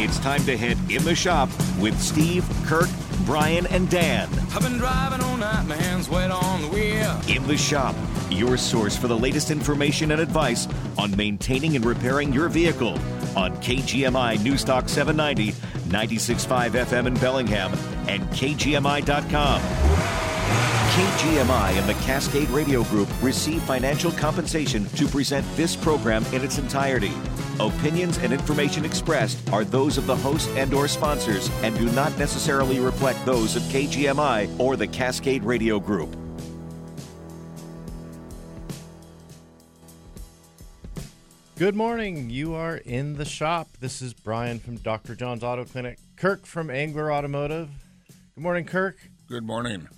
It's time to head in the shop with Steve, Kurt, Brian, and Dan. I've been driving all night, my hands wet on the wheel. In the shop, your source for the latest information and advice on maintaining and repairing your vehicle on KGMI News Talk 790, 96.5 FM in Bellingham, and KGMI.com. KGMI and the Cascade Radio Group receive financial compensation to present this program in its entirety. Opinions and information expressed are those of the host and/or sponsors and do not necessarily reflect those of KGMI or the Cascade Radio Group. Good morning. You are in the shop. This is Brian from Dr. John's Auto Clinic, Kirk from Angler Automotive. Good morning, Kirk. Good morning.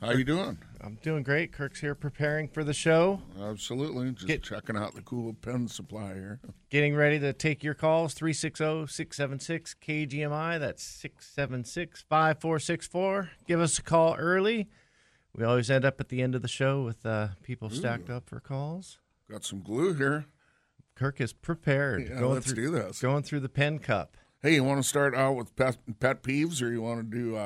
How you doing? I'm doing great. Kirk's here preparing for the show. Absolutely. Just checking out the cool pen supply here. Getting ready to take your calls, 360-676-KGMI. That's 676-5464. Give us a call early. We always end up at the end of the show with people stacked up for calls. Got some glue here. Kirk is prepared. Yeah, let's do this. Going through the pen cup. Hey, you want to start out with pet peeves, or you want to do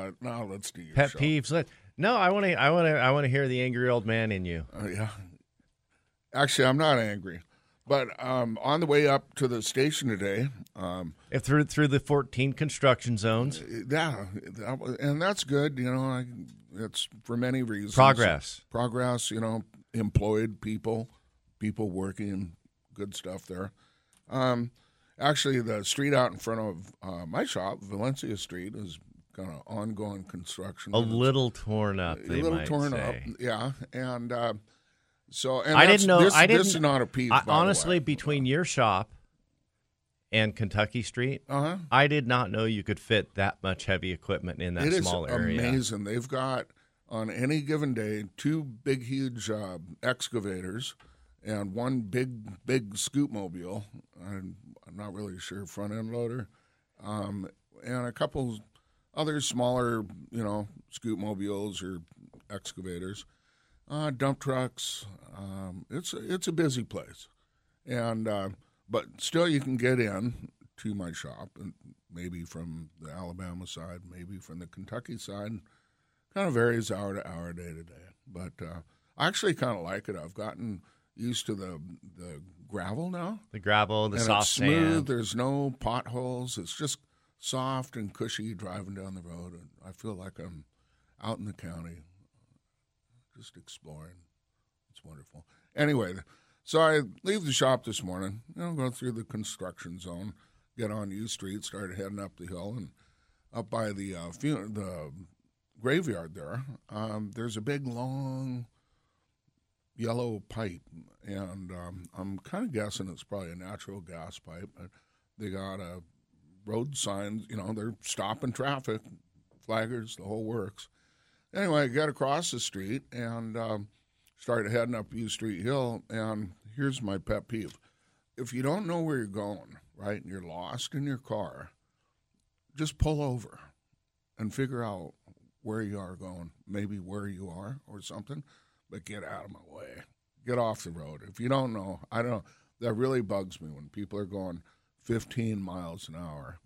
let's do your pet show. Peeves. No, I want to hear the angry old man in you. Yeah, actually, I'm not angry, but on the way up to the station today, through the 14 construction zones. Yeah, and that's good. You know, it's for many reasons. Progress. You know, employed people working, good stuff there. Actually, the street out in front of my shop, Valencia Street, is kind of ongoing construction. A little torn up, yeah. And so I didn't know. This is not a peeve. Honestly, between your shop and Kentucky Street, I did not know you could fit that much heavy equipment in that small area. It is amazing. They've got, on any given day, two big, huge excavators and one big, big scoop mobile. I'm not really sure, front end loader, and a couple other smaller, scoop mobiles or excavators, dump trucks. It's a busy place, and but still you can get in to my shop, and maybe from the Alabama side, maybe from the Kentucky side. Kind of varies hour to hour, day to day. But I actually kind of like it. I've gotten used to the gravel now. The gravel, the soft sand. It's smooth. There's no potholes. It's just soft and cushy driving down the road, and I feel like I'm out in the county just exploring. It's wonderful. Anyway, so I leave the shop this morning, go through the construction zone, get on U Street, started heading up the hill, and up by the graveyard there, there's a big, long yellow pipe, and I'm kind of guessing it's probably a natural gas pipe. They got a road signs, they're stopping traffic, flaggers, the whole works. Anyway, I got across the street and started heading up U Street Hill, and here's my pet peeve. If you don't know where you're going, right, and you're lost in your car, just pull over and figure out where you are going, maybe where you are or something, but get out of my way. Get off the road. If you don't know, I don't know. That really bugs me when people are going 15 miles an hour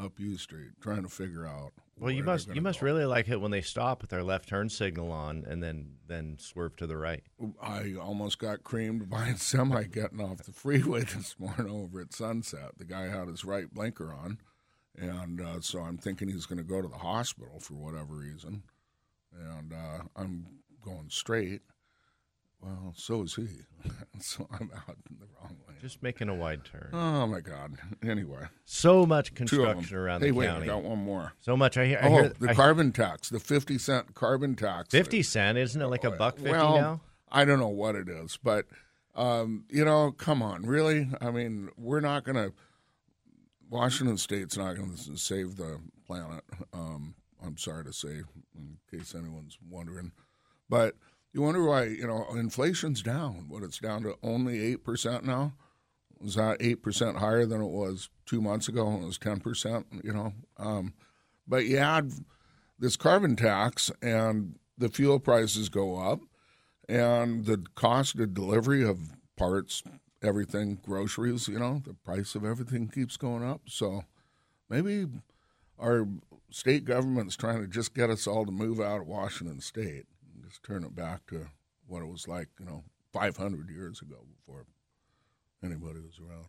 up U Street, trying to figure out. Well, you must really like it when they stop with their left turn signal on and then swerve to the right. I almost got creamed by a semi getting off the freeway this morning over at Sunset. The guy had his right blinker on, and so I'm thinking he's going to go to the hospital for whatever reason, and I'm going straight. Well, so is he. So I'm out in the wrong way. Just making a wide turn. Oh, my God. Anyway. So much construction around the county. Hey, wait, I got one more. So much. I hear the carbon tax, the 50-cent carbon tax. 50 cents? Isn't it like $1.50 now? I don't know what it is, but, come on. Really? I mean, we're not going to – Washington State's not going to save the planet. I'm sorry to say, in case anyone's wondering. But – you wonder why, inflation's down. What, it's down to only 8% now? Is that 8% higher than it was 2 months ago when it was 10%, But you add this carbon tax and the fuel prices go up and the cost of delivery of parts everything, groceries, you know, the price of everything keeps going up. So maybe our state government's trying to just get us all to move out of Washington State and just turn it back to what it was like, you know, 500 years ago before anybody was around.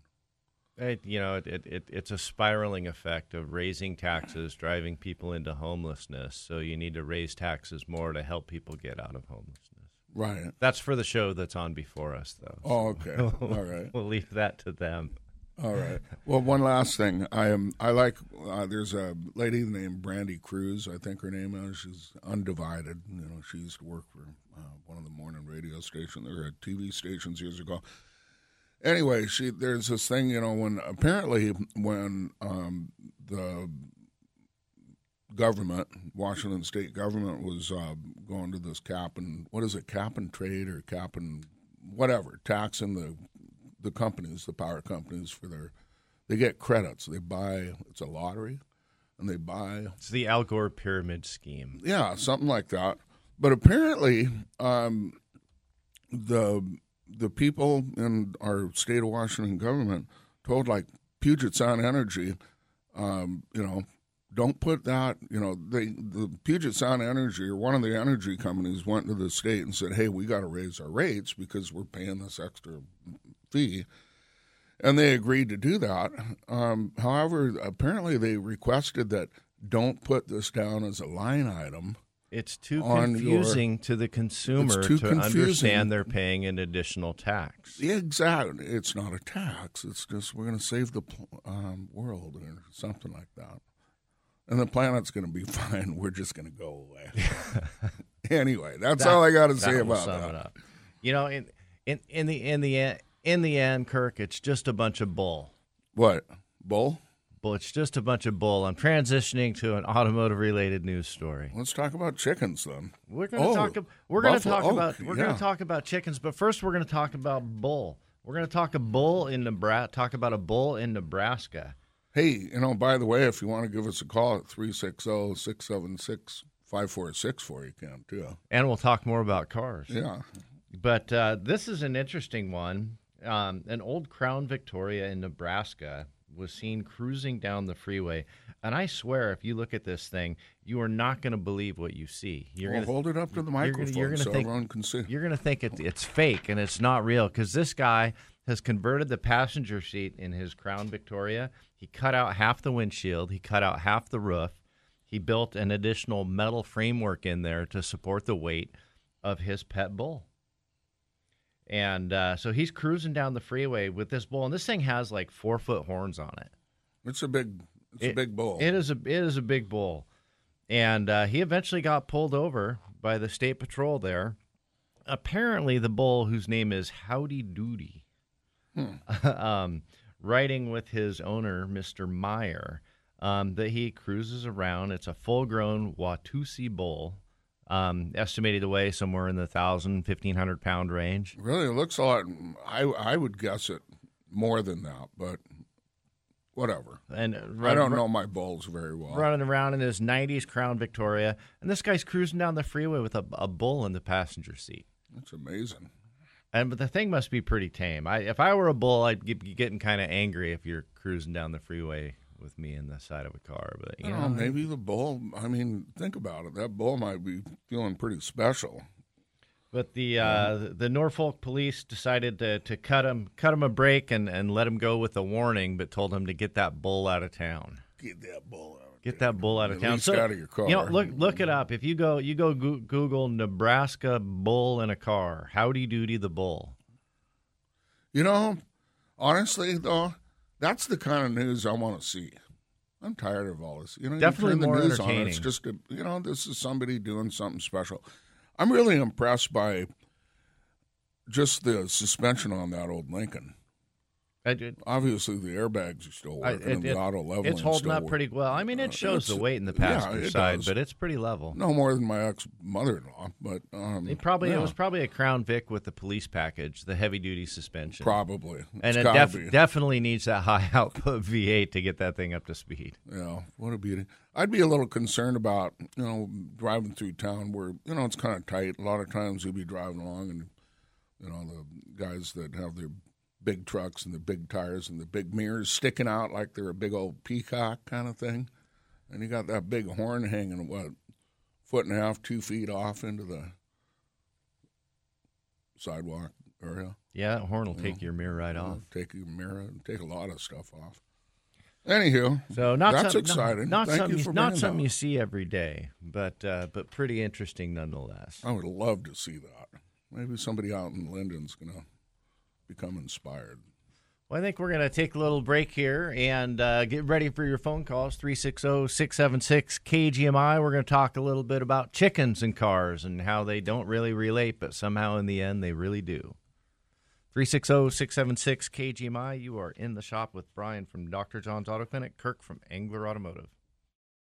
You know, it's a spiraling effect of raising taxes, driving people into homelessness. So you need to raise taxes more to help people get out of homelessness. Right. That's for the show that's on before us, though. Oh, okay. All right. We'll leave that to them. All right. Well, one last thing. There's a lady named Brandi Cruz, I think her name is. She's undivided. You know, she used to work for one of the morning radio stations. There were TV stations years ago. Anyway, there's this thing, you know, when the government, Washington state government, was going to this cap and trade or cap and whatever, taxing the companies, the power companies for they get credits. They buy, it's a lottery, and they buy. It's the Al Gore pyramid scheme. Yeah, something like that. But apparently the people in our state of Washington government told, like, Puget Sound Energy, you know, don't put that, you know, the Puget Sound Energy or one of the energy companies went to the state and said, hey, we got to raise our rates because we're paying this extra fee. And they agreed to do that. However, apparently they requested that don't put this down as a line item. It's too confusing to the consumer to understand they're paying an additional tax. Exactly. It's not a tax. It's just we're going to save the world or something like that. And the planet's going to be fine. We're just going to go away. Anyway, that's all I got to say about that. You know, in the end, Kirk, it's just a bunch of bull. What? Bull? Bull. It's just a bunch of bull. I'm transitioning to an automotive-related news story. Let's talk about chickens, then. We're going to talk about chickens, but first we're going to talk about bull. We're going to talk about a bull in Nebraska. Hey, you know, by the way, if you want to give us a call at 360-676-5464, you can too. And we'll talk more about cars. Yeah. But this is an interesting one. An old Crown Victoria in Nebraska was seen cruising down the freeway. And I swear, if you look at this thing, you are not going to believe what you see. Hold it up to the microphone everyone can see. You're going to think it's fake and it's not real, because this guy has converted the passenger seat in his Crown Victoria. He cut out half the windshield. He cut out half the roof. He built an additional metal framework in there to support the weight of his pet bull. And so he's cruising down the freeway with this bull, and this thing has like 4-foot horns on it. It's a big bull. It is a big bull, and he eventually got pulled over by the state patrol there. Apparently, the bull, whose name is Howdy Doody, riding with his owner, Mr. Meyer, that he cruises around. It's a full-grown Watusi bull. Estimated to weigh somewhere in the 1,500 pound range. Really, it looks a lot. I would guess it more than that, but whatever. And I don't know my bulls very well. Running around in his '90s Crown Victoria, and this guy's cruising down the freeway with a bull in the passenger seat. That's amazing. But the thing must be pretty tame. If I were a bull, I'd be getting kind of angry if you're cruising down the freeway with me in the side of a car. But you know, maybe the bull, I mean, think about it. That bull might be feeling pretty special. But the Norfolk police decided to cut him a break and let him go with a warning, but told him to get that bull out of town. Get that bull out of town. So, out of your car. You know, look it up. If you go Google Nebraska bull in a car, Howdy Doody the bull. You know, honestly though, that's the kind of news I want to see. I'm tired of all this. You know, definitely you turn the news on, it's just, you know, this is somebody doing something special. I'm really impressed by just the suspension on that old Lincoln. Obviously, the airbags are still working and the auto leveling is still working. It's holding up pretty well. I mean, it shows the weight in the passenger side, but it's pretty level. No more than my ex-mother-in-law, but it was probably a Crown Vic with the police package, the heavy-duty suspension. Probably. And it definitely needs that high-output V8 to get that thing up to speed. Yeah, what a beauty. I'd be a little concerned about, you know, driving through town where, you know, it's kind of tight. A lot of times you'll be driving along and, you know, the guys that have their big trucks and the big tires and the big mirrors sticking out like they're a big old peacock kind of thing. And you got that big horn hanging, what, foot and a half, 2 feet off into the sidewalk area. Yeah, that horn will take your mirror right off. Take your mirror and take a lot of stuff off. Anywho, so that's exciting. Not something you see every day, but pretty interesting nonetheless. I would love to see that. Maybe somebody out in Linden's going to become inspired. Well, I think we're going to take a little break here and get ready for your phone calls, 360-676-KGMI. We're going to talk a little bit about chickens and cars and how they don't really relate, but somehow in the end they really do. 360-676-KGMI. You are in the shop with Brian from Dr. John's Auto Clinic, Kirk from Angler Automotive.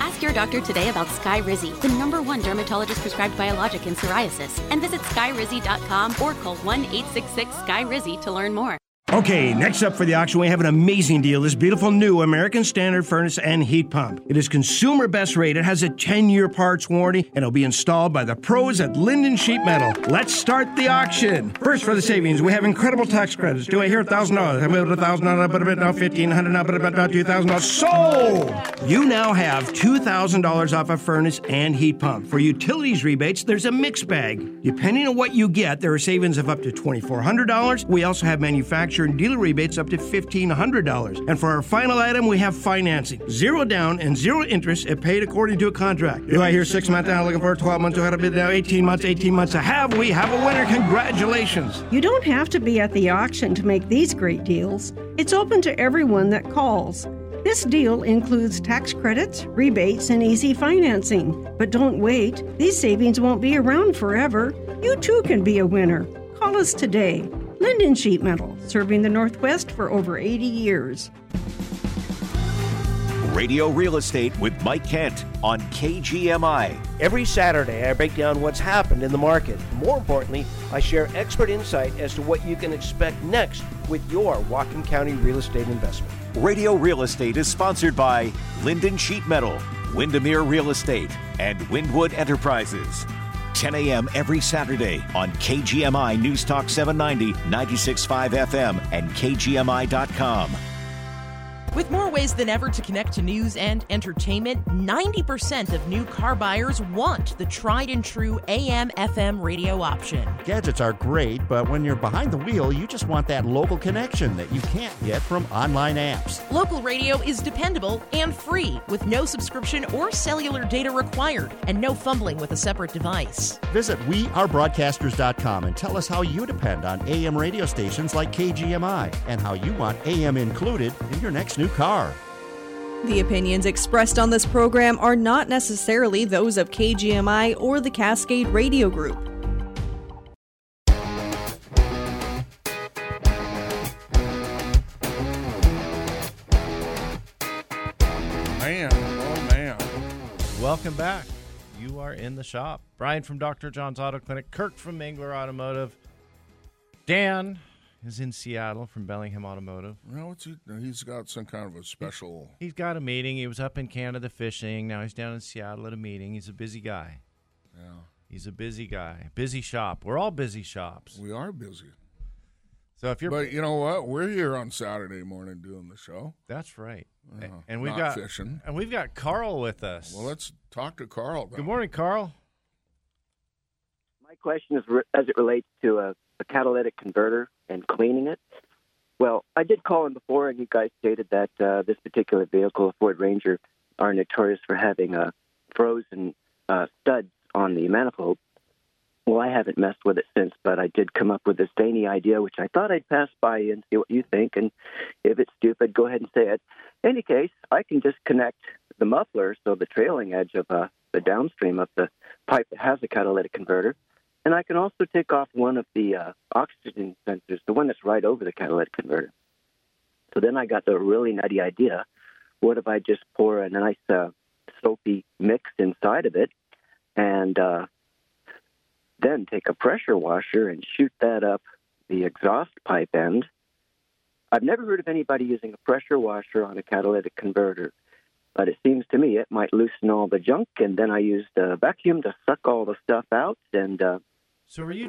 Ask your doctor today about Skyrizi, the #1 dermatologist-prescribed biologic in psoriasis, and visit skyrizi.com or call 1-866-SKYRIZI to learn more. Okay, next up for the auction, we have an amazing deal. This beautiful new American Standard furnace and heat pump. It is consumer best rate. It has a 10-year parts warranty, and it'll be installed by the pros at Linden Sheet Metal. Let's start the auction. First, for the savings, we have incredible tax credits. Do I hear $1,000? I moved $1,000, but about now $1,500, but about $2,000. Sold! You now have $2,000 off a furnace and heat pump. For utilities rebates, there's a mixed bag. Depending on what you get, there are savings of up to $2,400. We also have manufacturer and dealer rebates up to $1,500. And for our final item, we have financing. 0 down and 0 interest and paid according to a contract. Do I hear 6 months down, looking for 12 months, to bid now 18 months, 18 months to have? We have a winner. Congratulations. You don't have to be at the auction to make these great deals. It's open to everyone that calls. This deal includes tax credits, rebates, and easy financing. But don't wait. These savings won't be around forever. You too can be a winner. Call us today. Linden Sheet Metal, serving the Northwest for over 80 years. Radio Real Estate with Mike Kent on KGMI. Every Saturday, I break down what's happened in the market. More importantly, I share expert insight as to what you can expect next with your Whatcom County real estate investment. Radio Real Estate is sponsored by Linden Sheet Metal, Windermere Real Estate, and Windwood Enterprises. 10 a.m. every Saturday on KGMI News Talk 790, 96.5 FM, and KGMI.com. With more ways than ever to connect to news and entertainment, 90% of new car buyers want the tried-and-true AM/FM radio option. Gadgets are great, but when you're behind the wheel, you just want that local connection that you can't get from online apps. Local radio is dependable and free, with no subscription or cellular data required, and no fumbling with a separate device. Visit wearebroadcasters.com and tell us how you depend on AM radio stations like KGMI, and how you want AM included in your next new car. The opinions expressed on this program are not necessarily those of KGMI or the Cascade Radio Group. Man, oh man. Welcome back. You are in the shop. Brian from Dr. John's Auto Clinic, Kirk from Angler Automotive, Dan is in Seattle from Bellingham Automotive. Well, he's got some kind of a special... He's got a meeting. He was up in Canada fishing. Now he's down in Seattle at a meeting. He's a busy guy. Yeah. He's a busy guy. Busy shop. We're all busy shops. We are busy. So if you're... But you know what? We're here on Saturday morning doing the show. That's right. And we've got fishing. And we've got Carl with us. Well, let's talk to Carl. Good morning, Carl. My question is as it relates to a catalytic converter and cleaning it. Well, I did call in before, and you guys stated that this particular vehicle, Ford Ranger, are notorious for having frozen studs on the manifold. Well, I haven't messed with it since, but I did come up with this zany idea, which I thought I'd pass by and see what you think. And if it's stupid, go ahead and say it. In any case, I can just connect the muffler, so the trailing edge of the downstream of the pipe that has a catalytic converter. And I can also take off one of the oxygen sensors, the one that's right over the catalytic converter. So then I got the really nutty idea. What if I just pour a nice soapy mix inside of it and then take a pressure washer and shoot that up the exhaust pipe end? I've never heard of anybody using a pressure washer on a catalytic converter, but it seems to me it might loosen all the junk, and then I used a vacuum to suck all the stuff out and so are you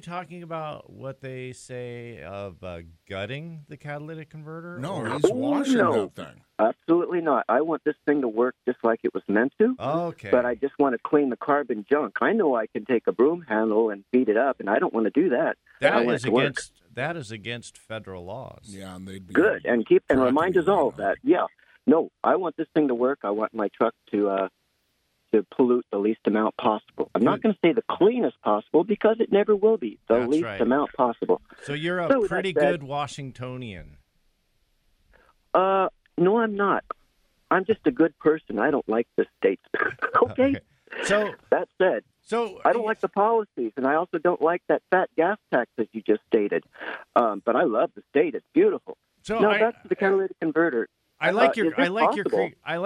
talking about what they say of gutting the catalytic converter? No, he's washing that thing. Absolutely not. I want this thing to work just like it was meant to. Okay. But I just want to clean the carbon junk. I know I can take a broom handle and beat it up, and I don't want to do that. That is against federal laws. Yeah, and they'd be good. And remind us all of that. Yeah. No, I want this thing to work. I want my truck to pollute the least amount possible. I'm not going to say the cleanest possible because it never will be the least amount possible. So you're a pretty good Washingtonian. No, I'm not. I'm just a good person. I don't like the states. Okay. So that said, I don't like the policies, and I also don't like that fat gas tax that you just stated. But I love the state. It's beautiful. So no, that's the catalytic converter. I like your creativity. I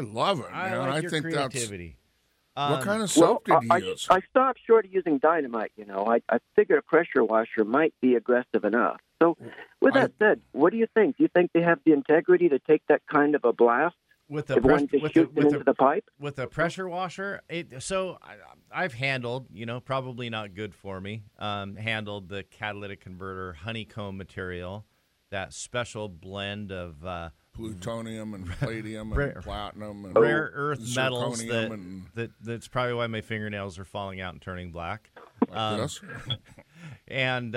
love it, man. I think that's what kind of soap did you use? I stopped short of using dynamite. You know, I figured a pressure washer might be aggressive enough. So, with that said, what do you think? Do you think they have the integrity to take that kind of a blast into the pipe with a pressure washer? I've handled, probably not good for me. Handled the catalytic converter honeycomb material. That special blend of plutonium and palladium and platinum and rare earth metals that's probably why my fingernails are falling out and turning black. And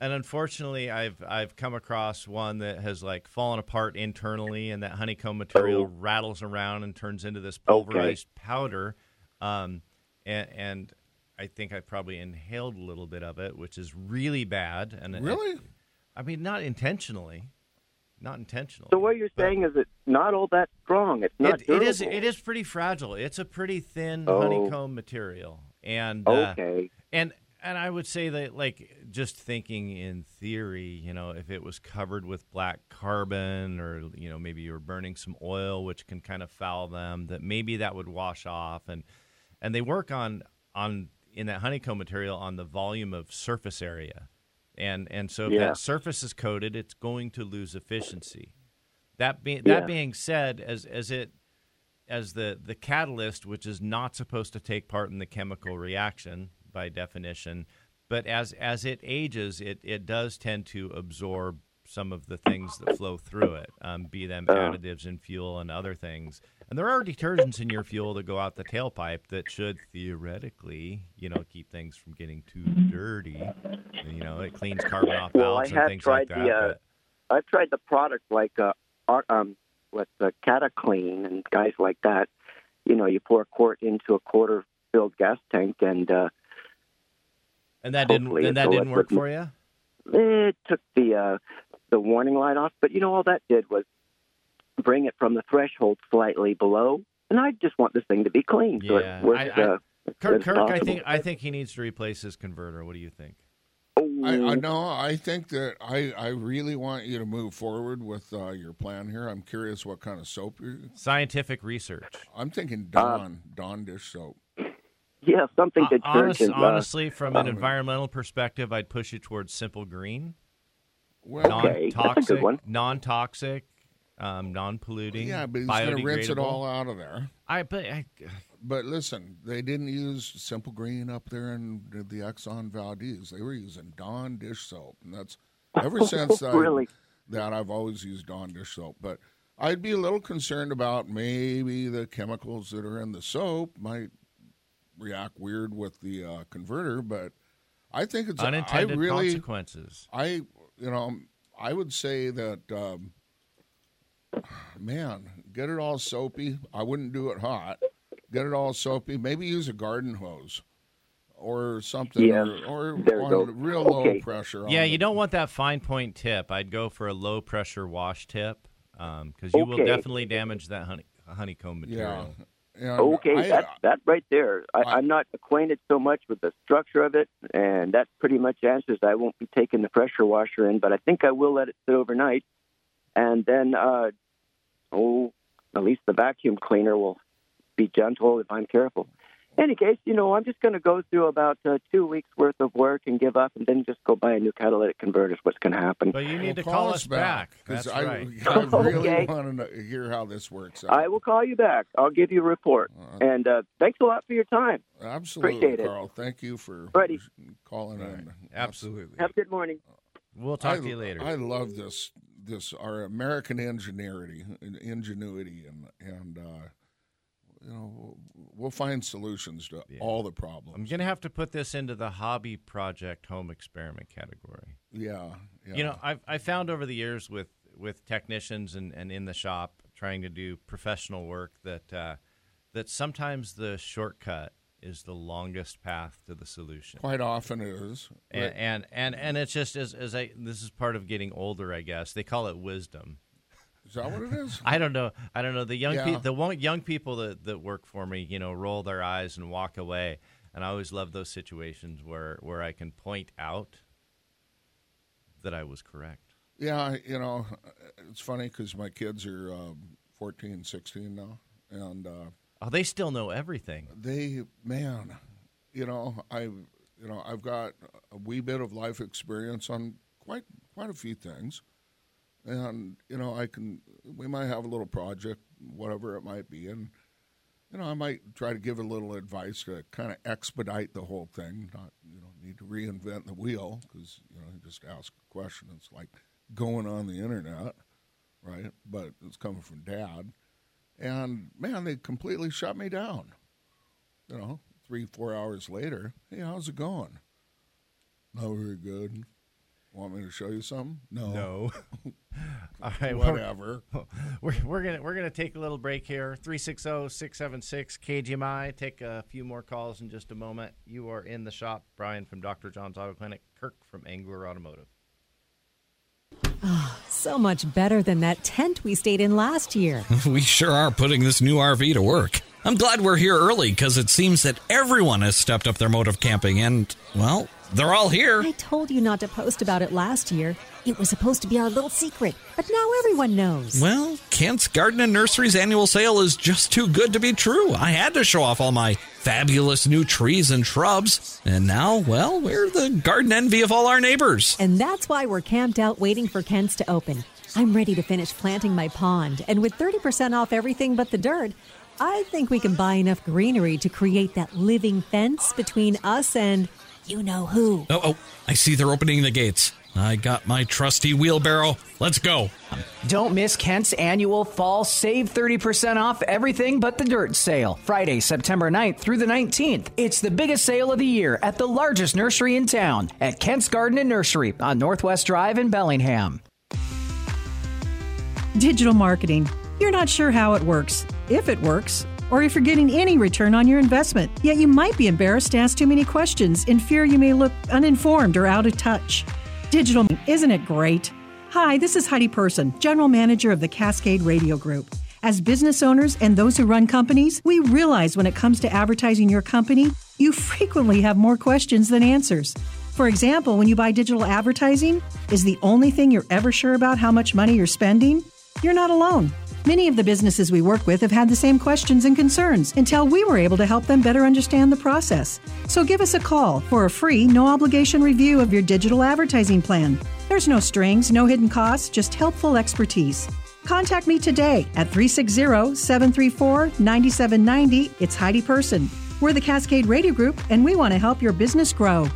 unfortunately, I've come across one that has fallen apart internally, and that honeycomb material rattles around and turns into this pulverized powder. And I think I probably inhaled a little bit of it, which is really bad. And really. Not intentionally. So what you're saying is it's not all that strong. It's not durable. It is pretty fragile. It's a pretty thin honeycomb material. And and I would say that, just thinking in theory, if it was covered with black carbon or, maybe you were burning some oil, which can kind of foul them, that maybe that would wash off. And they work on in that honeycomb material on the volume of surface area. And so if that surface is coated, it's going to lose efficiency. That being said, as the catalyst, which is not supposed to take part in the chemical reaction by definition, but as it ages, it does tend to absorb some of the things that flow through it, be them additives in fuel and other things. And there are detergents in your fuel that go out the tailpipe that should theoretically, keep things from getting too dirty. It cleans carbon off valves and things like that. I've tried the product like Cataclean and guys like that. You pour a quart into a quarter-filled gas tank and that didn't work for you? It took the warning light off, but all that did was bring it from the threshold slightly below, and I just want this thing to be clean. So it works. Kirk, I think he needs to replace his converter. What do you think? I think that I really want you to move forward with your plan here. I'm curious what kind of soap scientific research. I'm thinking Dawn dish soap. Yeah, something that honestly, from an environmental perspective, I'd push you towards Simple Green. Well, that's a good one. Non-toxic, non-polluting. Yeah, but he's going to rinse it all out of there. But listen, they didn't use Simple Green up there in the Exxon Valdez. They were using Dawn dish soap, and that's ever since really? That I've always used Dawn dish soap. But I'd be a little concerned about maybe the chemicals that are in the soap might react weird with the converter, but I think it's unintended consequences. I would say that, get it all soapy. I wouldn't do it hot, get it all soapy. Maybe use a garden hose or something, yeah, or on real low pressure. Yeah, you don't want that fine point tip. I'd go for a low pressure wash tip because you will definitely damage that honeycomb material. Yeah. That right there. I'm not acquainted so much with the structure of it, and that pretty much answers. I won't be taking the pressure washer in, but I think I will let it sit overnight, and then at least the vacuum cleaner will be gentle if I'm careful. In any case, I'm just going to go through about 2 weeks' worth of work and give up, and then just go buy a new catalytic converter is what's going to happen. But you need to call us back. That's right. I really want to hear how this works out. I will call you back. I'll give you a report. And thanks a lot for your time. Absolutely, appreciate Carl. It. Thank you for calling in. Absolutely. Have a good morning. We'll talk to you later. I love this our American ingenuity and we'll find solutions to all the problems. I'm going to have to put this into the hobby project home experiment category. Yeah. I found over the years with technicians and in the shop trying to do professional work that sometimes the shortcut is the longest path to the solution. Quite often it is. Right? And it's just as this is part of getting older, I guess. They call it wisdom. Is that what it is? I don't know. The young young people that work for me, roll their eyes and walk away. And I always love those situations where I can point out that I was correct. Yeah, it's funny because my kids are 14, 16 now. And they still know everything. I've got a wee bit of life experience on quite a few things. And, we might have a little project, whatever it might be. And, I might try to give a little advice to kind of expedite the whole thing, not, need to reinvent the wheel because, you just ask a question. It's like going on the internet, right? But it's coming from Dad. And, man, they completely shut me down, 3-4 hours later. Hey, how's it going? Not very good. Want me to show you something? No. All right. Whatever. We're gonna take a little break here. 360-676 KGMI. Take a few more calls in just a moment. You are in the shop. Brian from Dr. John's Auto Clinic. Kirk from Angler Automotive. Oh, so much better than that tent we stayed in last year. We sure are putting this new RV to work. I'm glad we're here early because it seems that everyone has stepped up their mode of camping and, well, they're all here. I told you not to post about it last year. It was supposed to be our little secret, but now everyone knows. Well, Kent's Garden and Nursery's annual sale is just too good to be true. I had to show off all my fabulous new trees and shrubs. And now, well, we're the garden envy of all our neighbors. And that's why we're camped out waiting for Kent's to open. I'm ready to finish planting my pond. And with 30% off everything but the dirt, I think we can buy enough greenery to create that living fence between us and... you know who. Oh, I see they're opening the gates. I got my trusty wheelbarrow. Let's go. Don't miss Kent's annual fall Save 30% Off Everything But the Dirt sale, Friday, September 9th through the 19th. It's the biggest sale of the year at the largest nursery in town at Kent's Garden and Nursery on Northwest Drive in Bellingham. Digital marketing. You're not sure how it works, if it works, or if you're getting any return on your investment. Yet you might be embarrassed to ask too many questions in fear you may look uninformed or out of touch. Digital, isn't it great? Hi, this is Heidi Person, General Manager of the Cascade Radio Group. As business owners and those who run companies, we realize when it comes to advertising your company, you frequently have more questions than answers. For example, when you buy digital advertising, is the only thing you're ever sure about how much money you're spending? You're not alone. Many of the businesses we work with have had the same questions and concerns until we were able to help them better understand the process. So give us a call for a free, no-obligation review of your digital advertising plan. There's no strings, no hidden costs, just helpful expertise. Contact me today at 360-734-9790. It's Heidi Person. We're the Cascade Radio Group, and we want to help your business grow.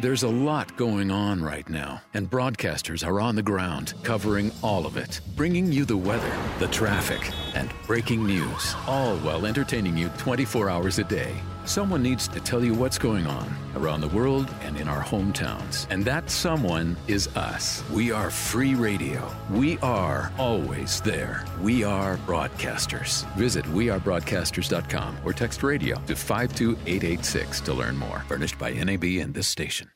There's a lot going on right now, and broadcasters are on the ground covering all of it, bringing you the weather, the traffic, and breaking news, all while entertaining you 24 hours a day. Someone needs to tell you what's going on around the world and in our hometowns. And that someone is us. We are free radio. We are always there. We are broadcasters. Visit wearebroadcasters.com or text radio to 52886 to learn more. Furnished by NAB and this station.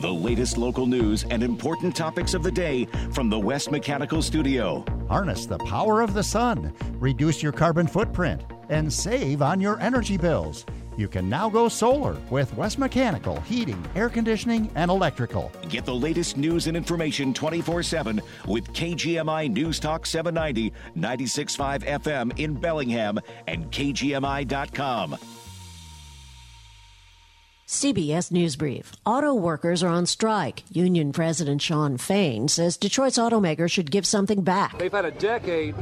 The latest local news and important topics of the day from the West Mechanical Studio. Harness the power of the sun, reduce your carbon footprint, and save on your energy bills. You can now go solar with West Mechanical Heating, Air Conditioning, and Electrical. Get the latest news and information 24/7 with KGMI News Talk 790, 96.5 FM in Bellingham and KGMI.com. CBS News Brief. Auto workers are on strike. Union President Shawn Fain says Detroit's automakers should give something back. They've had a decade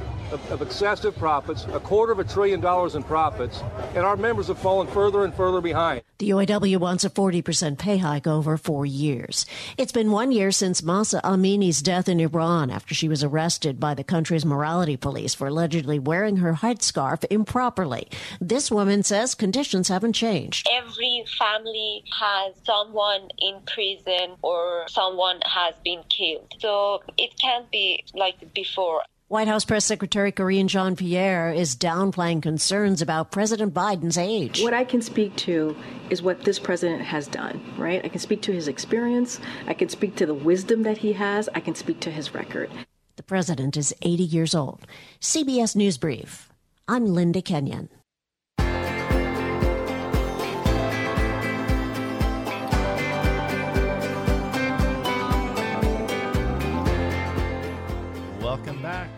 of excessive profits, $250 billion in profits, and our members have fallen further and further behind. The UAW wants a 40% pay hike over 4 years. It's been 1 year since Mahsa Amini's death in Iran after she was arrested by the country's morality police for allegedly wearing her headscarf improperly. This woman says conditions haven't changed. Every family has someone in prison or someone has been killed. So it can't be like before. White House Press Secretary Karine Jean-Pierre is downplaying concerns about President Biden's age. What I can speak to is what this president has done, right? I can speak to his experience. I can speak to the wisdom that he has. I can speak to his record. The president is 80 years old. CBS News Brief. I'm Linda Kenyon. Welcome back.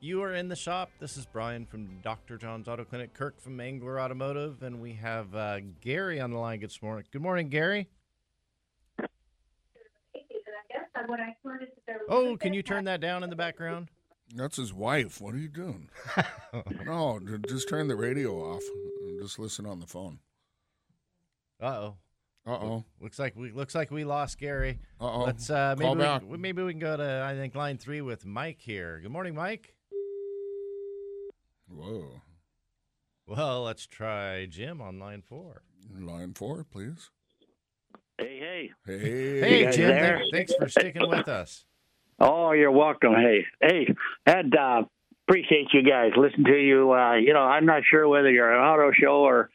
You are in the shop. This is Brian from Dr. John's Auto Clinic, Kirk from Angler Automotive, and we have Gary on the line this morning. Good morning, Gary. Oh, can you turn that down in the background? That's his wife. What are you doing? No, just turn the radio off and just listen on the phone. Uh-oh. Uh-oh. Looks like we lost Gary. Uh-oh. Let's maybe we can go to, I think, line 3 with Mike here. Good morning, Mike. Whoa. Well, let's try Jim on line 4. Line 4, please. Hey. Hey, Jim. There? Thanks for sticking with us. Oh, you're welcome. Hey, and appreciate you guys. Listen to you. I'm not sure whether you're an auto show or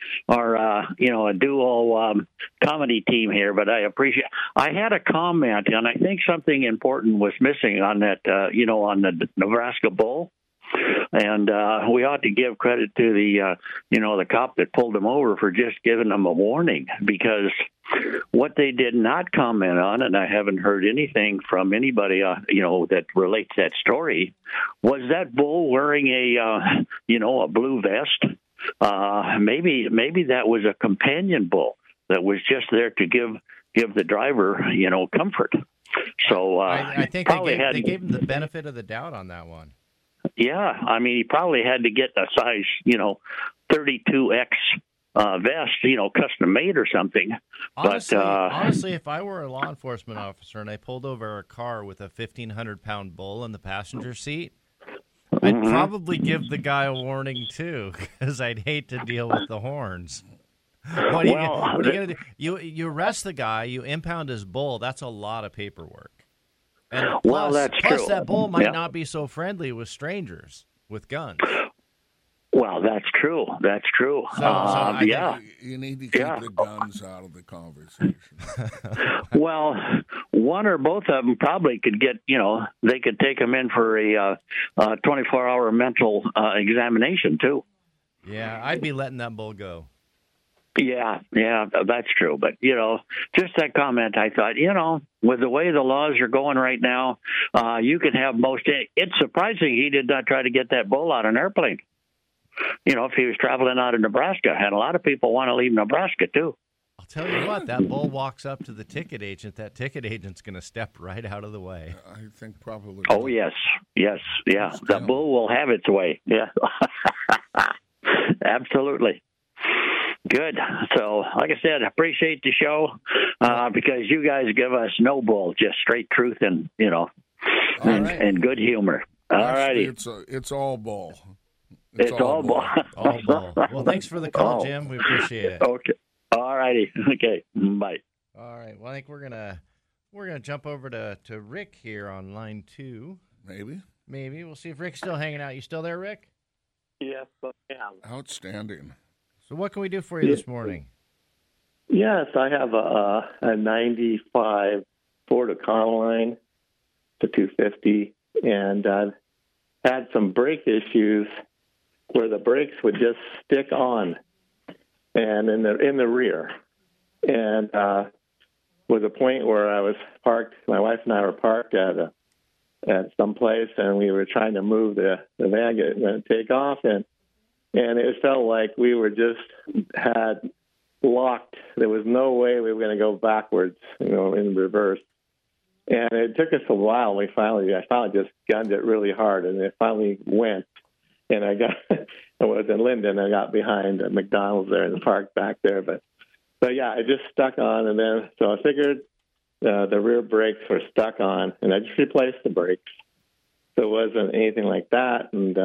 a duo comedy team here, but I appreciate. I had a comment, and I think something important was missing on that. On the Nebraska Bowl, and we ought to give credit to the cop that pulled him over for just giving him a warning, because what they did not comment on, and I haven't heard anything from anybody, that relates that story, was that bull wearing a blue vest. Maybe that was a companion bull that was just there to give the driver, comfort. So I think they gave him the benefit of the doubt on that one. Yeah, I mean, he probably had to get a size, 32X. Vest, custom made or something. Honestly, honestly, if I were a law enforcement officer and I pulled over a car with a 1,500-pound bull in the passenger seat, I'd probably give the guy a warning too, because I'd hate to deal with the horns. You arrest the guy, you impound his bull. That's a lot of paperwork. And that's true. That bull might not be so friendly with strangers with guns. Well, that's true. So you need to keep the guns out of the conversation. Well, one or both of them probably could get, they could take them in for a 24-hour mental examination, too. Yeah, I'd be letting that bull go. Yeah, that's true. But, just that comment, I thought, with the way the laws are going right now, you could have most – it's surprising he did not try to get that bull on an airplane. If he was traveling out of Nebraska, and a lot of people want to leave Nebraska, too. I'll tell you what, that bull walks up to the ticket agent. That ticket agent's going to step right out of the way. I think probably. Oh, yes, yeah. The bull will have its way, yeah. Absolutely. Good. So, like I said, I appreciate the show because you guys give us no bull, just straight truth and, and good humor. All righty. It's all bull. It's all ball. All ball. Well, thanks for the call, Jim. We appreciate it. Okay. All righty. Okay. Bye. All right. Well, I think we're gonna jump over to Rick here on line 2. Maybe we'll see if Rick's still hanging out. You still there, Rick? Yes, I am. Outstanding. So, what can we do for you this morning? Yes, I have a 95 Ford Econoline, the 250, and I've had some brake issues where the brakes would just stick on, and in the rear, and was a point where I was parked. My wife and I were parked at some place, and we were trying to move the van to take off, and it felt like we were just had locked. There was no way we were going to go backwards, in reverse. And it took us a while. I finally just gunned it really hard, and it finally went. And I was in Linden. I got behind a McDonald's there and parked back there. But yeah, I just stuck on, and then so I figured the rear brakes were stuck on, and I just replaced the brakes. So it wasn't anything like that. And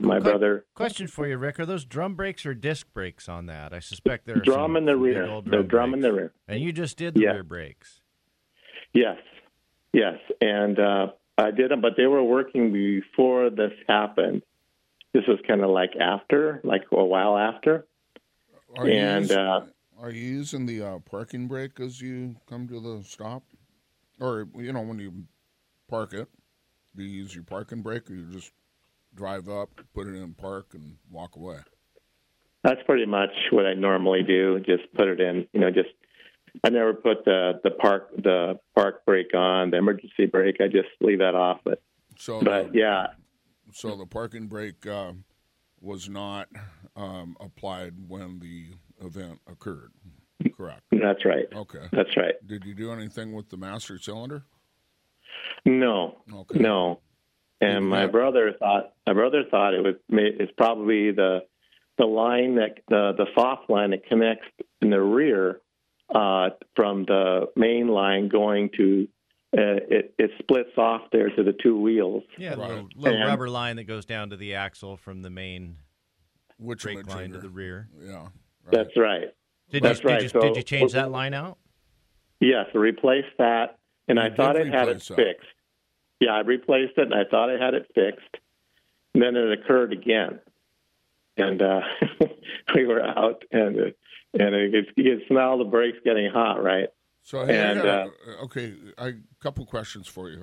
my brother. Question for you, Rick: are those drum brakes or disc brakes on that? I suspect they're drum in the rear. They're drum in the rear. And you just did the rear brakes. Yes, and I did them, but they were working before this happened. This was kind of like after, like a while after. Are you using the parking brake as you come to the stop? Or, when you park it, do you use your parking brake, or you just drive up, put it in park, and walk away? That's pretty much what I normally do, just put it in, I never put the park brake on, the emergency brake. I just leave that off. So the parking brake was not applied when the event occurred, correct? That's right. Okay. That's right. Did you do anything with the master cylinder? No. Okay. No. And my brother thought it's probably the line that the soft line that connects in the rear. From the main line going to, it splits off there to the two wheels. Yeah, right. little rubber line that goes down to the axle from the main brake line to the rear. Yeah, right. That's right. Did you change that line out? Yes, I replaced that, and I thought I had it fixed. Yeah, I replaced it, and I thought I had it fixed. And then it occurred again, and we were out and. And you can smell the brakes getting hot, right? So, a couple questions for you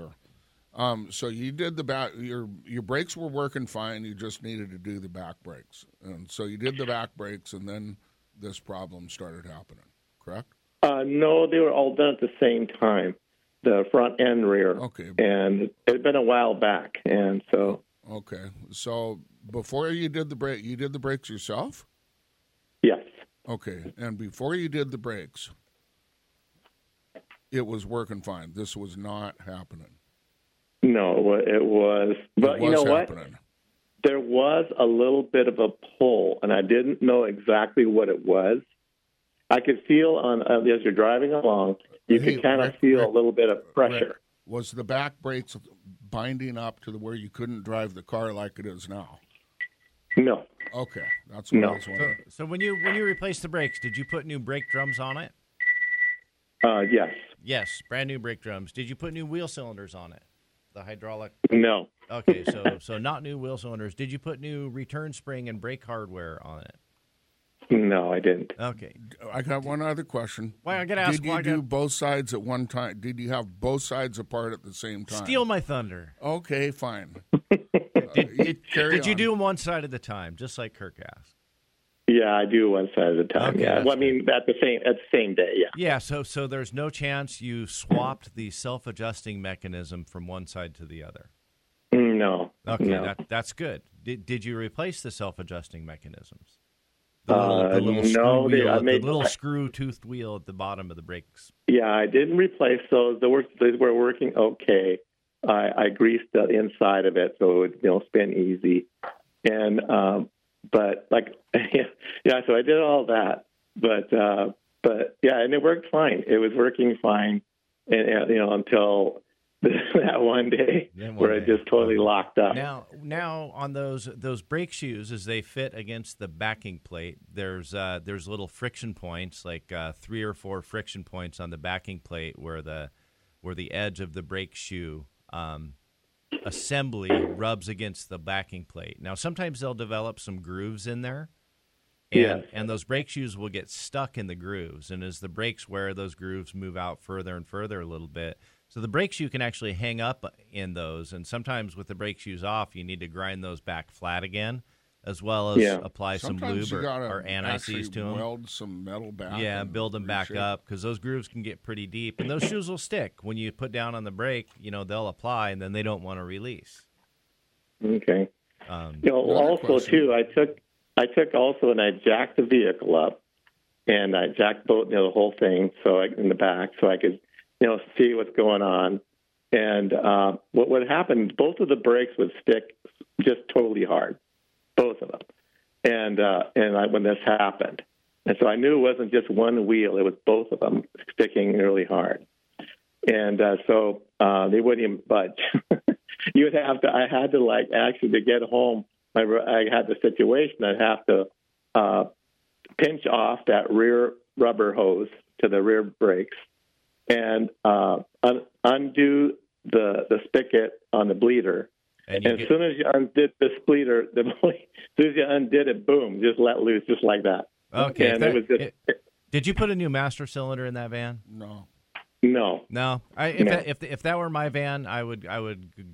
here. So you did your brakes were working fine. You just needed to do the back brakes, and so you did the back brakes, and then this problem started happening. Correct? No, they were all done at the same time, the front and rear. Okay. And it had been a while back, and so. Okay, so before you did the brake, you did the brakes yourself? Yes. Okay, and before you did the brakes, it was working fine. This was not happening. No, it was. But it was happening. What? There was a little bit of a pull, and I didn't know exactly what it was. I could feel as you're driving along, you could kind of feel a little bit of pressure. Rick, was the back brakes binding up to where you couldn't drive the car like it is now? No. Okay, that's what I was wondering. So when you replaced the brakes, did you put new brake drums on it? Yes. Yes, brand new brake drums. Did you put new wheel cylinders on it? The hydraulic? No. Okay, so not new wheel cylinders. Did you put new return spring and brake hardware on it? No, I didn't. Okay. I got one other question. Well, I got to ask. Did you do both sides at one time? Did you have both sides apart at the same time? Steal my thunder. Okay, fine. Did you do them one side at a time, just like Kirk asked? Yeah, I do one side at a time. Okay, yeah. Well, I mean, at the same day, yeah. Yeah, so there's no chance you swapped the self-adjusting mechanism from one side to the other? No. Okay, no. That's good. Did you replace the self-adjusting mechanisms? The little screw-toothed wheel at the bottom of the brakes. Yeah, I didn't replace those. They were working okay. I greased the inside of it so it would spin easy, and so I did all that, but yeah, and it worked fine. It was working fine, and until that one day where I just totally locked up. Now on those brake shoes, as they fit against the backing plate, there's little friction points, like 3 or 4 friction points on the backing plate where the edge of the brake shoe assembly rubs against the backing plate. Now sometimes they'll develop some grooves in there, and those brake shoes will get stuck in the grooves. And as the brakes wear, those grooves move out further and further a little bit. So the brake shoe can actually hang up in those, and sometimes with the brake shoes off, you need to grind those back flat again, as well as apply sometimes some lube or anti-seize to them. Weld some metal back. Yeah, build them back up, because those grooves can get pretty deep, and those shoes will stick. When you put down on the brake, they'll apply, and then they don't want to release. Okay. I took and I jacked the vehicle up, and I jacked the whole thing, in the back, so I could see what's going on. And what happened, both of the brakes would stick just totally hard, both of them. And when this happened. And so I knew it wasn't just one wheel, it was both of them sticking really hard. And so they wouldn't even budge. To get home, I had the situation, I'd have to pinch off that rear rubber hose to the rear brakes, and undo the spigot on the bleeder. And as soon as you undid the bleeder, boom, just let loose, just like that. Okay. And did you put a new master cylinder in that van? No. If that were my van, I would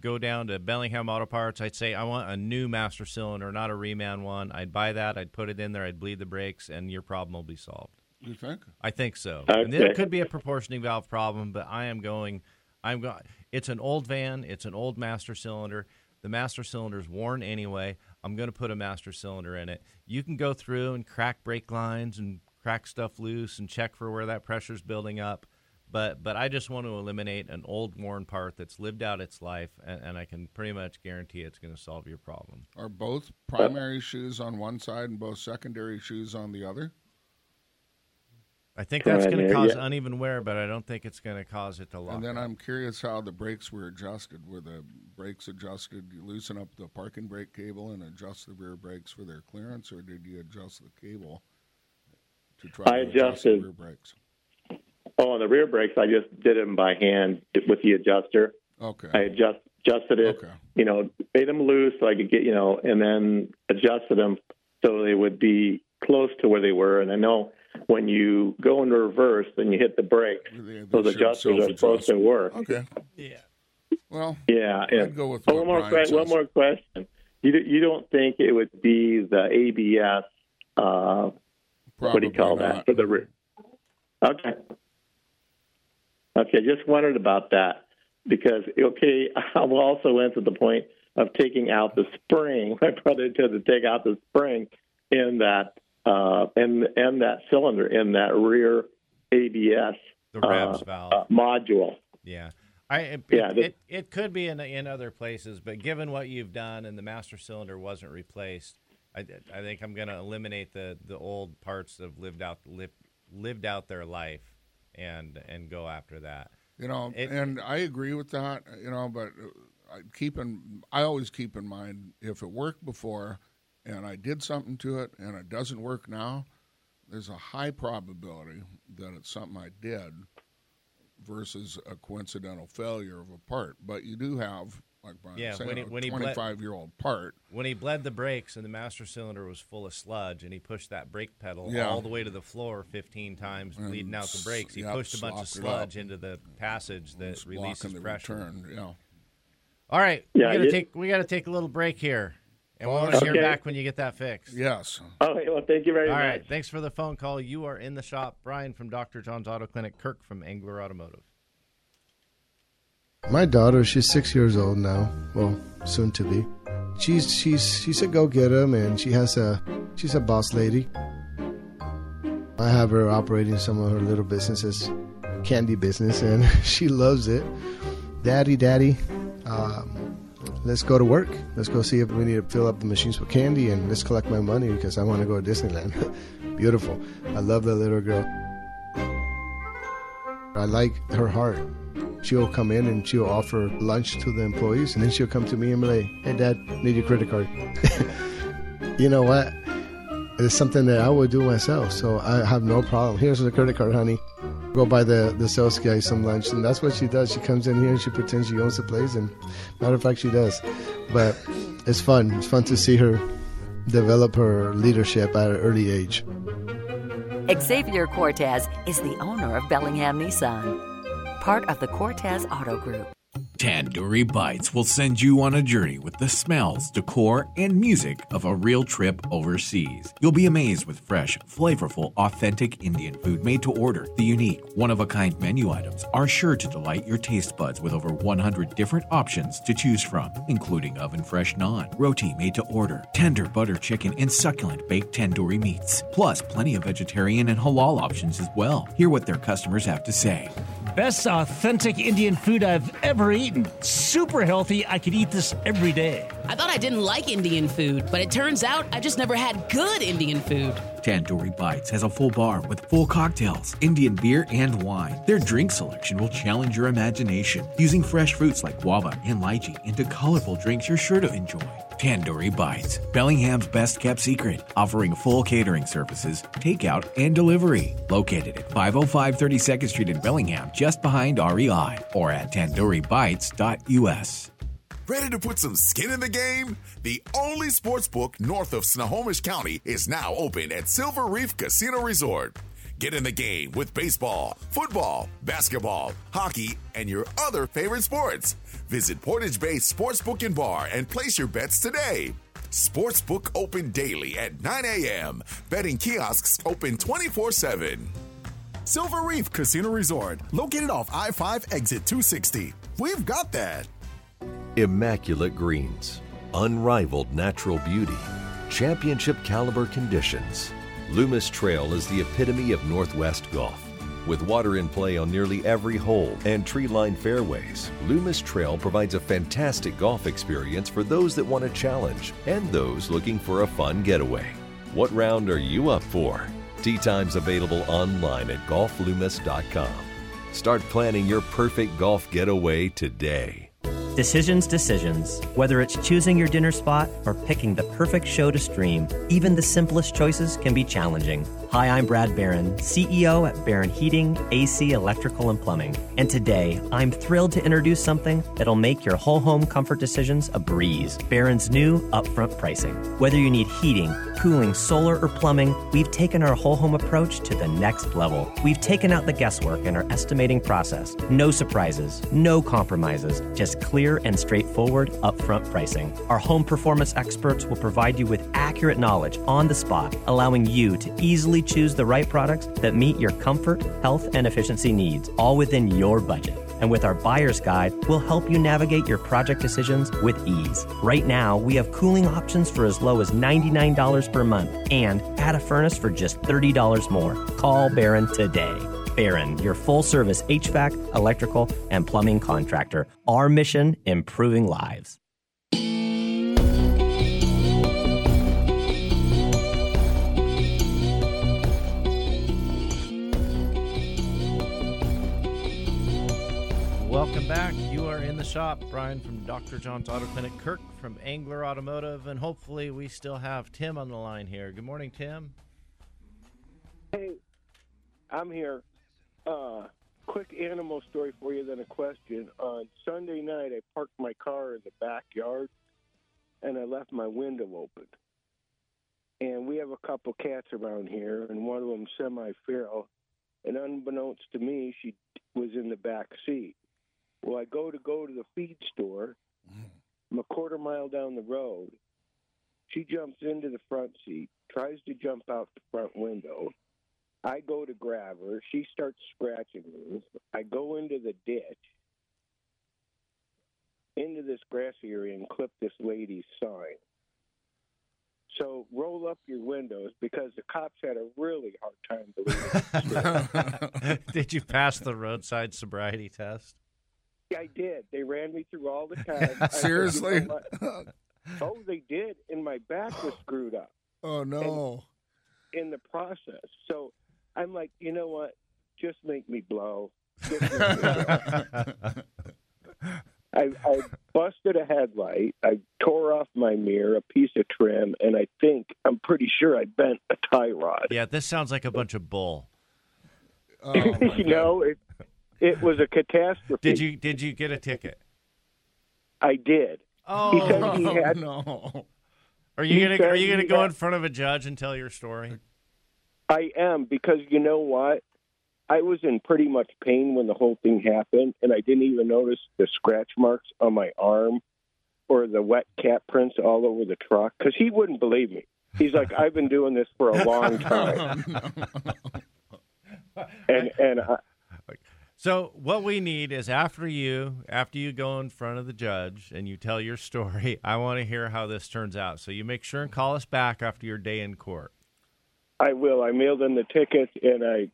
go down to Bellingham Auto Parts. I'd say I want a new master cylinder, not a reman one. I'd buy that. I'd put it in there. I'd bleed the brakes, and your problem will be solved. You think? I think so. Okay. And it could be a proportioning valve problem, but I'm going. It's an old van. It's an old master cylinder. The master cylinder's worn anyway. I'm going to put a master cylinder in it. You can go through and crack brake lines and crack stuff loose and check for where that pressure's building up. But I just want to eliminate an old worn part that's lived out its life, and I can pretty much guarantee it's going to solve your problem. Are both primary shoes on one side and both secondary shoes on the other? I think that's going to cause uneven wear, but I don't think it's going to cause it to lock. And then I'm curious how the brakes were adjusted. Were the brakes adjusted? You loosen up the parking brake cable and adjust the rear brakes for their clearance, or did you adjust the cable to try adjust the rear brakes? Oh, on the rear brakes, I just did them by hand with the adjuster. Okay. I adjusted it, made them loose so I could get, and then adjusted them so they would be close to where they were. And I know when you go into reverse and you hit the brake, those adjusters are supposed to work. Okay. Yeah. Well, I'd go with one more question. You don't think it would be the ABS, what do you call that, for the rear? Okay. Okay, just wondered about that because, I'm also went to the point of taking out the spring. My brother told to take out the spring in that and that cylinder in that rear ABS valve module. Yeah, it could be in other places, but given what you've done and the master cylinder wasn't replaced, I think I'm going to eliminate the old parts of lived out their life and go after that. And I agree with that. But I always keep in mind if it worked before, and I did something to it, and it doesn't work now, there's a high probability that it's something I did versus a coincidental failure of a part. But you do have, like Brian was saying, a 25-year-old part. When he bled the brakes and the master cylinder was full of sludge, and he pushed that brake pedal all the way to the floor 15 times, and bleeding out the brakes, he pushed a bunch of sludge into the passage that releases pressure. All right, we got to take a little break here. And we'll want to hear back when you get that fixed. Yes. Okay, well, thank you very much. All right, thanks for the phone call. You are in the shop. Brian from Dr. John's Auto Clinic, Kirk from Angler Automotive. My daughter, she's 6 years old now. Well, soon to be. She's a go-getter, and she's a boss lady. I have her operating some of her little businesses, candy business, and she loves it. Daddy, let's go to work. Let's go see if we need to fill up the machines with candy, and let's collect my money because I want to go to Disneyland. Beautiful. I love that little girl. I like her heart. she'll come in and she'll offer lunch to the employees, and then she'll come to me and be like, hey, Dad, need your credit card. You know what? It's something that I would do myself, so I have no problem. Here's the credit card, honey. Go buy the sales guy some lunch, and that's what she does. She comes in here and she pretends she owns the place, and matter of fact, she does. But it's fun. It's fun to see her develop her leadership at an early age. Xavier Cortez is the owner of Bellingham Nissan, part of the Cortez Auto Group. Tandoori Bites will send you on a journey with the smells, decor, and music of a real trip overseas. You'll be amazed with fresh, flavorful, authentic Indian food made to order. The unique, one-of-a-kind menu items are sure to delight your taste buds with over 100 different options to choose from, including oven-fresh naan, roti made to order, tender butter chicken, and succulent baked tandoori meats. Plus, plenty of vegetarian and halal options as well. Hear what their customers have to say. Best authentic Indian food I've ever eaten. Super healthy. I could eat this every day. I thought I didn't like Indian food, but it turns out I just never had good Indian food. Tandoori Bites has a full bar with full cocktails, Indian beer, and wine. Their drink selection will challenge your imagination, using fresh fruits like guava and lychee into colorful drinks you're sure to enjoy. Tandoori Bites, Bellingham's best-kept secret, offering full catering services, takeout, and delivery. Located at 505 32nd Street in Bellingham, just behind REI, or at tandooribites.us. Ready to put some skin in the game? The only sports book north of Snohomish County is now open at Silver Reef Casino Resort. Get in the game with baseball, football, basketball, hockey, and your other favorite sports. Visit Portage Bay Sportsbook and Bar and place your bets today. Sportsbook open daily at 9 a.m. Betting kiosks open 24/7. Silver Reef Casino Resort, located off I-5 exit 260. We've got that. Immaculate greens, unrivaled natural beauty, championship caliber conditions. Loomis Trail is the epitome of Northwest golf. With water in play on nearly every hole and tree-lined fairways, Loomis Trail provides a fantastic golf experience for those that want a challenge and those looking for a fun getaway. What round are you up for? Tee times available online at golfloomis.com. Start planning your perfect golf getaway today. Decisions. Whether it's choosing your dinner spot or picking the perfect show to stream, even the simplest choices can be challenging. Hi, I'm Brad Barron, CEO at Barron Heating, AC, Electrical, and Plumbing. And today, I'm thrilled to introduce something that'll make your whole home comfort decisions a breeze. Barron's new upfront pricing. Whether you need heating, cooling, solar, or plumbing, we've taken our whole home approach to the next level. We've taken out the guesswork in our estimating process. No surprises, no compromises, just clear and straightforward upfront pricing. Our home performance experts will provide you with accurate knowledge on the spot, allowing you to easily choose the right products that meet your comfort, health, and efficiency needs, all within your budget. And with our buyer's guide, we'll help you navigate your project decisions with ease. Right now, we have cooling options for as low as $99 per month, and add a furnace for just $30 more. Call Barron today. Barron, your full-service HVAC, electrical, and plumbing contractor. Our mission, improving lives. Welcome back. You are in the shop. Brian from Dr. John's Auto Clinic, Kirk from Angler Automotive, and hopefully we still have Tim on the line here. Good morning, Tim. Hey, I'm here. Quick animal story for you, then a question. On Sunday night, I parked my car in the backyard, and I left my window open. And we have a couple cats around here, and one of them semi-feral. And unbeknownst to me, she was in the back seat. Well, I go to the feed store. I'm a quarter mile down the road. She jumps into the front seat, tries to jump out the front window. I go to grab her. She starts scratching me. I go into the ditch, into this grassy area, and clip this lady's sign. So roll up your windows, because the cops had a really hard time believing it. Did you pass the roadside sobriety test? Yeah, I did. They ran me through all the time. Seriously? Oh, they did, and my back was screwed up. Oh, no. In the process. So I'm like, you know what? Just make me blow. I busted a headlight. I tore off my mirror, a piece of trim, and I'm pretty sure I bent a tie rod. Yeah, this sounds like a bunch of bull. Oh, you know, it was a catastrophe. Did you get a ticket? I did. Oh, he said no. Are you gonna go in front of a judge and tell your story? I am, because you know what? I was in pretty much pain when the whole thing happened, and I didn't even notice the scratch marks on my arm or the wet cat prints all over the truck, because he wouldn't believe me. He's like, I've been doing this for a long time. So what we need is after you go in front of the judge and you tell your story, I want to hear how this turns out. So you make sure and call us back after your day in court. I will. I mailed in the ticket, and I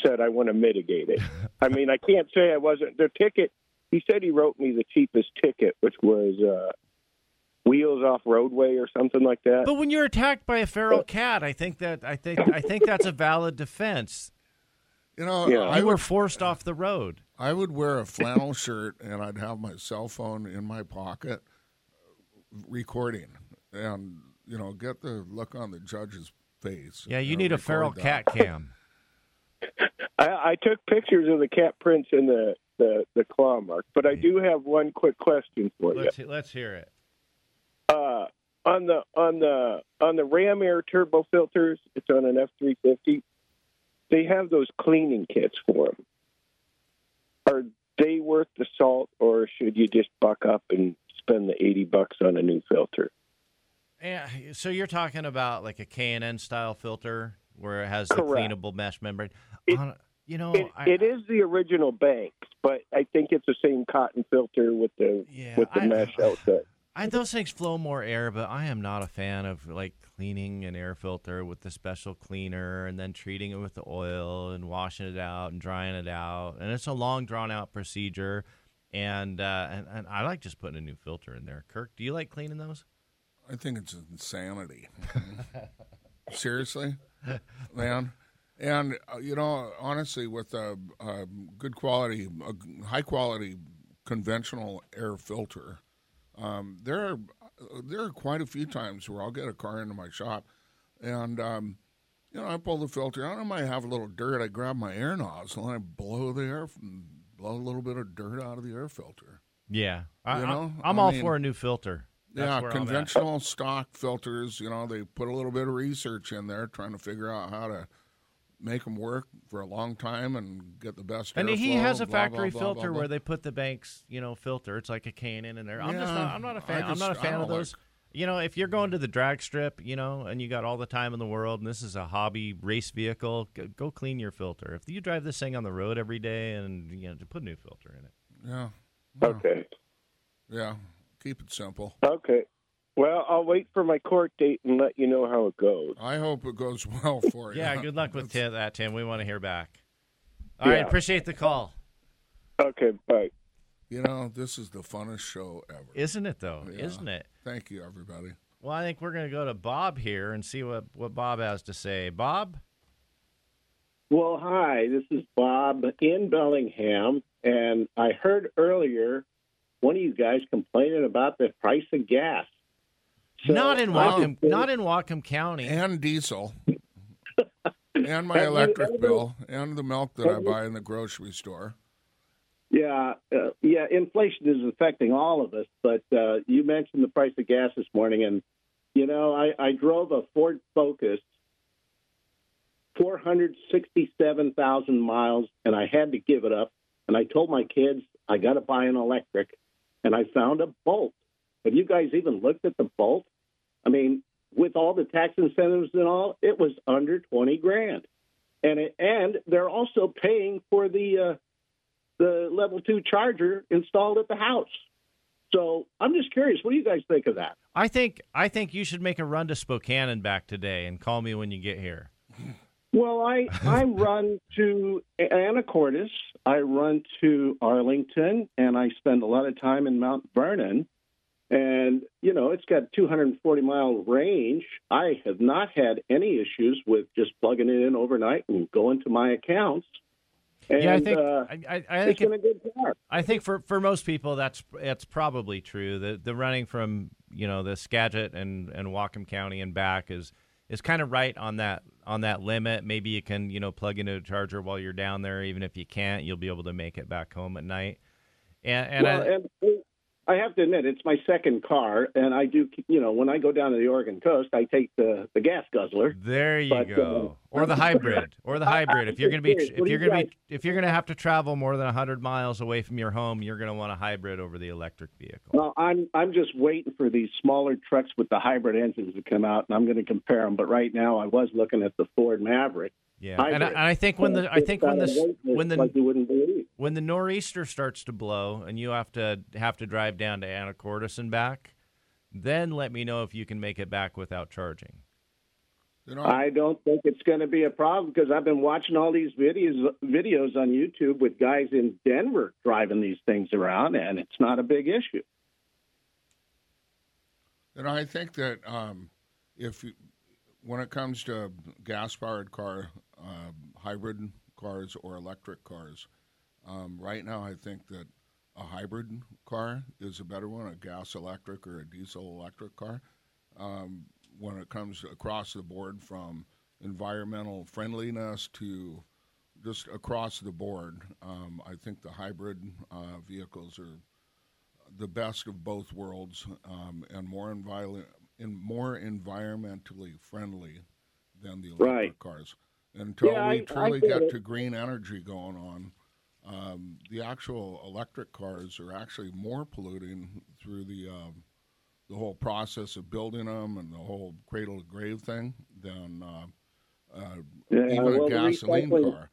said I want to mitigate it. I mean, I can't say I wasn't. The ticket, he said he wrote me the cheapest ticket, which was wheels off roadway or something like that. But when you're attacked by a feral cat, I think that's a valid defense. You know, yeah. I were forced off the road. I would wear a flannel shirt, and I'd have my cell phone in my pocket, recording, and you know, get the look on the judge's face. Yeah, you need a feral cat cam. I took pictures of the cat prints and the claw mark, but I do have one quick question for you. Let's hear it. On the Ram Air turbo filters, it's on an F-350. They have those cleaning kits for them. Are they worth the salt, or should you just buck up and spend the $80 on a new filter? Yeah, so you're talking about like a K&N style filter where it has the cleanable mesh membrane. It is the original Banks, but I think it's the same cotton filter with the mesh outside. Those things flow more air, but I am not a fan of like cleaning an air filter with the special cleaner and then treating it with the oil and washing it out and drying it out. And it's a long, drawn-out procedure, and I like just putting a new filter in there. Kirk, do you like cleaning those? I think it's insanity. Seriously, man. And, you know, honestly, with a high-quality conventional air filter, there are quite a few times where I'll get a car into my shop, and you know, I pull the filter out. I might have a little dirt. I grab my air nozzle and I blow a little bit of dirt out of the air filter. Yeah, I'm all for a new filter. That's conventional stock filters. You know, they put a little bit of research in there, trying to figure out how to make them work for a long time and get the best. And he has a factory filter where they put the Banks, you know, filter. It's like a K&N in there. Yeah, I'm not a fan of those. You know, if you're going to the drag strip, you know, and you got all the time in the world, and this is a hobby race vehicle, go clean your filter. If you drive this thing on the road every day, and you know, to put a new filter in it. Yeah. Okay. Yeah. Keep it simple. Okay. Well, I'll wait for my court date and let you know how it goes. I hope it goes well for you. Yeah, good luck with that, Tim. We want to hear back. All right, appreciate the call. Okay, bye. You know, this is the funnest show ever. Isn't it, though? Yeah. Isn't it? Thank you, everybody. Well, I think we're going to go to Bob here and see what Bob has to say. Bob? Well, hi. This is Bob in Bellingham, and I heard earlier one of you guys complaining about the price of gas. So not in Whatcom County. And diesel. And my electric bill. And the milk that I buy in the grocery store. Yeah. Yeah. Inflation is affecting all of us. But you mentioned the price of gas this morning. And, you know, I drove a Ford Focus 467,000 miles, and I had to give it up. And I told my kids, I got to buy an electric. And I found a Bolt. Have you guys even looked at the Bolt? I mean, with all the tax incentives and all, it was under $20,000, and they're also paying for the level 2 charger installed at the house. So I'm just curious, what do you guys think of that? I think you should make a run to Spokane and back today, and call me when you get here. Well, I run to Anacortes, I run to Arlington, and I spend a lot of time in Mount Vernon. And, you know, it's got 240-mile range. I have not had any issues with just plugging it in overnight and going to my accounts. And, yeah, I think it's been a good car. I think for most people that's probably true. The running from the Skagit and Whatcom County and back is kind of right on that limit. Maybe you can plug into a charger while you're down there. Even if you can't, you'll be able to make it back home at night. And I have to admit, it's my second car, and I do, when I go down to the Oregon coast, I take the gas guzzler. There you go, or the hybrid, If you're going to be, if you're going to have to travel more than 100 miles away from your home, you're going to want a hybrid over the electric vehicle. Well, I'm just waiting for these smaller trucks with the hybrid engines to come out, and I'm going to compare them. But right now, I was looking at the Ford Maverick. Yeah, and I think when the nor'easter starts to blow and you have to drive down to Anacortes and back, then let me know if you can make it back without charging. I don't think it's going to be a problem because I've been watching all these videos on YouTube with guys in Denver driving these things around, and it's not a big issue. And I think that when it comes to gas-powered car, hybrid cars, or electric cars, right now I think that a hybrid car is a better one, a gas-electric or a diesel-electric car. When it comes across the board from environmental friendliness to just across the board, I think the hybrid vehicles are the best of both worlds and more more environmentally friendly than the electric cars. Until we truly get to green energy going on, the actual electric cars are actually more polluting through the whole process of building them and the whole cradle-to-grave thing than even a gasoline car.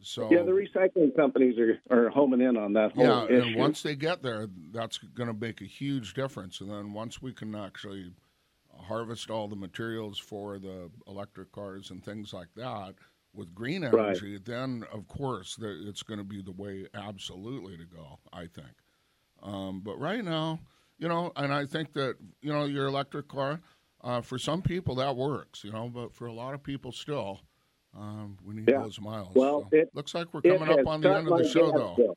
So, the recycling companies are homing in on that whole issue. Yeah, and once they get there, that's going to make a huge difference. And then once we can actually harvest all the materials for the electric cars and things like that with green energy, then, of course, it's going to be the way absolutely to go, I think. But right now, and I think that, your electric car, for some people that works, but for a lot of people still, we need those miles. Well, so it looks like we're coming up on the end of the show, though.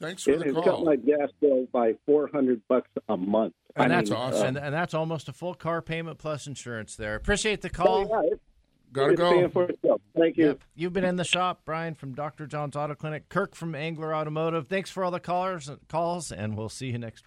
Thanks for the call. It's cut my gas bill by $400 a month. And that's awesome. And that's almost a full car payment plus insurance there. Appreciate the call. Yeah, gotta go. Thank you. Yep. You've been in the shop, Brian from Dr. John's Auto Clinic, Kirk from Angler Automotive. Thanks for all the calls, and we'll see you next week.